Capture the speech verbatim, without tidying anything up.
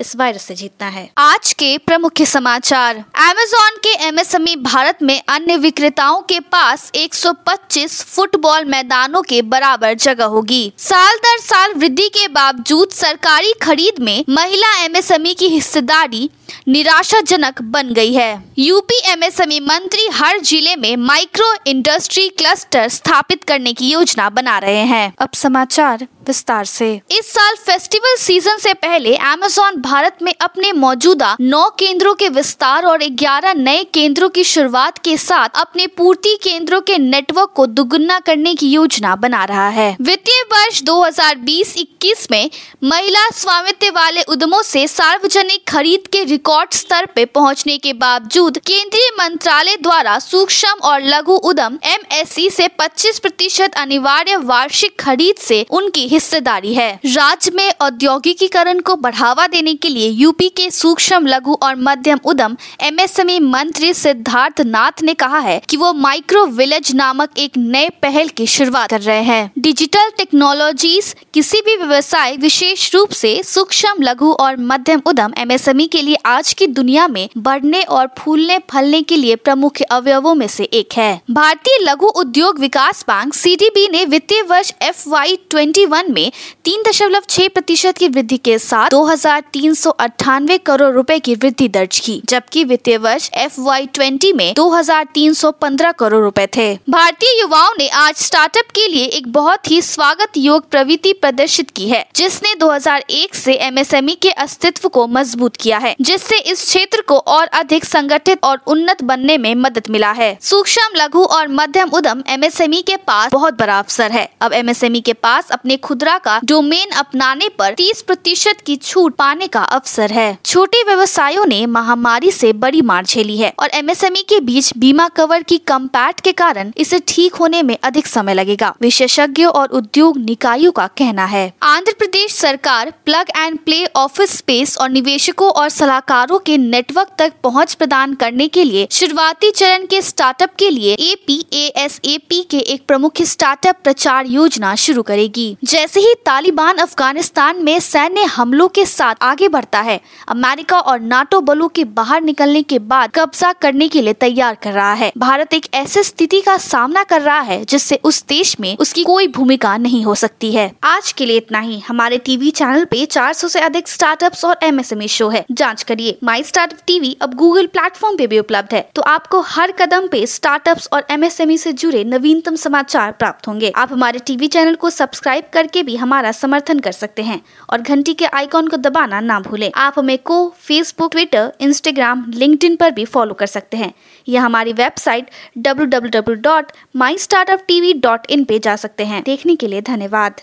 इस वायरस से जीतना है। आज के प्रमुख समाचार। अमेज़न के एमएसएमई भारत में अन्य विक्रेताओं के पास एक सौ पच्चीस फुटबॉल मैदानों के बराबर जगह होगी। साल दर साल वृद्धि के बावजूद सरकारी खरीद में महिला एमएसएमई की हिस्सेदारी निराशाजनक बन गई है। यूपी एमएसएमई मंत्री हर जिले में माइक्रो इंडस्ट्री क्लस्टर स्थापित करने की योजना बना रहे हैं। अब समाचार विस्तार से। इस साल फेस्टिवल सीजन से पहले अमेज़न भारत में अपने मौजूदा नौ केंद्रों के विस्तार और ग्यारह नए केंद्रों की शुरुआत के साथ अपने पूर्ति केंद्रों के नेटवर्क को दुगुना करने की योजना बना रहा है। वित्तीय वर्ष दो हज़ार बीस इक्कीस में महिला स्वामित्व वाले उद्यमों से सार्वजनिक खरीद के रिकॉर्ड स्तर पे पहुंचने के बावजूद केंद्रीय मंत्रालय द्वारा सूक्ष्म और लघु उद्यम एमएसई से पच्चीस प्रतिशत अनिवार्य वार्षिक खरीद से उनकी हिस्सेदारी है। राज्य में औद्योगिकीकरण को बढ़ावा देने के लिए यूपी के सूक्ष्म लघु और मध्यम उद्यम एमएसएमई मंत्री सिद्धार्थ नाथ ने कहा है कि वो माइक्रो विलेज नामक एक नए पहल की शुरुआत कर रहे हैं। डिजिटल टेक्नोलॉजीज किसी भी व्यवसाय, विशेष रूप से सूक्ष्म लघु और मध्यम उद्यम एमएसएमई के लिए आज की दुनिया में बढ़ने और फूलने फलने के लिए प्रमुख अवयवों में से एक है। भारतीय लघु उद्योग विकास बैंक सिडबी ने वित्तीय वर्ष एफ वाई इक्कीस में तीन दशमलव छह प्रतिशत की वृद्धि के साथ दो हज़ार तीन सौ अट्ठानवे करोड़ रुपए की वृद्धि दर्ज की, जबकि वित्तीय वर्ष एफ वाई बीस में दो हज़ार तीन सौ पंद्रह करोड़ रुपए थे। भारतीय युवाओं ने आज स्टार्टअप के लिए एक बहुत ही स्वागत योग प्रवृत्ति प्रदर्शित की है, जिसने दो हज़ार एक से एमएसएमई के अस्तित्व को मजबूत किया है, जिससे इस क्षेत्र को और अधिक संगठित और उन्नत बनने में मदद मिला है। सूक्ष्म लघु और मध्यम उद्यम एमएसएमई के पास बहुत बड़ा अवसर है। अब एमएसएमई के पास अपने खुदरा का डोमेन अपनाने पर तीस प्रतिशत की छूट पाने का अवसर है। छोटे व्यवसायों ने महामारी से बड़ी मार झेली है और एमएसएमई के बीच बीमा कवर की कम पैठ के कारण इसे ठीक होने में अधिक समय लगेगा, विशेषज्ञों और उद्योग निकायों का कहना है। आंध्र प्रदेश सरकार plug and play office space और निवेशकों और सलाहकारों के नेटवर्क तक पहुंच प्रदान करने के लिए शुरुआती चरण के स्टार्टअप के लिए A P A S A P के एक प्रमुख स्टार्टअप प्रचार योजना शुरू करेगी। जैसे ही तालिबान अफगानिस्तान में सैन्य हमलों के साथ आगे बढ़ता है, अमेरिका और नाटो बलों के बाहर निकलने के बाद कब्जा करने के लिए तैयार कर रहा है। भारत एक ऐसी स्थिति का सामना कर रहा है जिससे उस देश में उसकी कोई भूमिका नहीं हो सकती है। आज के लिए इतना ही। हमारे टीवी चैनल पे चार सौ से अधिक स्टार्टअप्स और एमएसएमई शो है, जांच करिए। माई स्टार्टअप टीवी अब गूगल प्लेटफॉर्म पे भी उपलब्ध है, तो आपको हर कदम पे स्टार्टअप्स और एमएसएमई से जुड़े नवीनतम समाचार प्राप्त होंगे। आप हमारे टीवी चैनल को सब्सक्राइब करके भी हमारा समर्थन कर सकते हैं और घंटी के आइकॉन को दबाना ना भूलें। आप हमें को फेसबुक, ट्विटर, इंस्टाग्राम, लिंक्डइन पर भी फॉलो कर सकते हैं या हमारी website W W W dot my startup T V dot in पे जा सकते हैं। देखने के लिए धन्यवाद।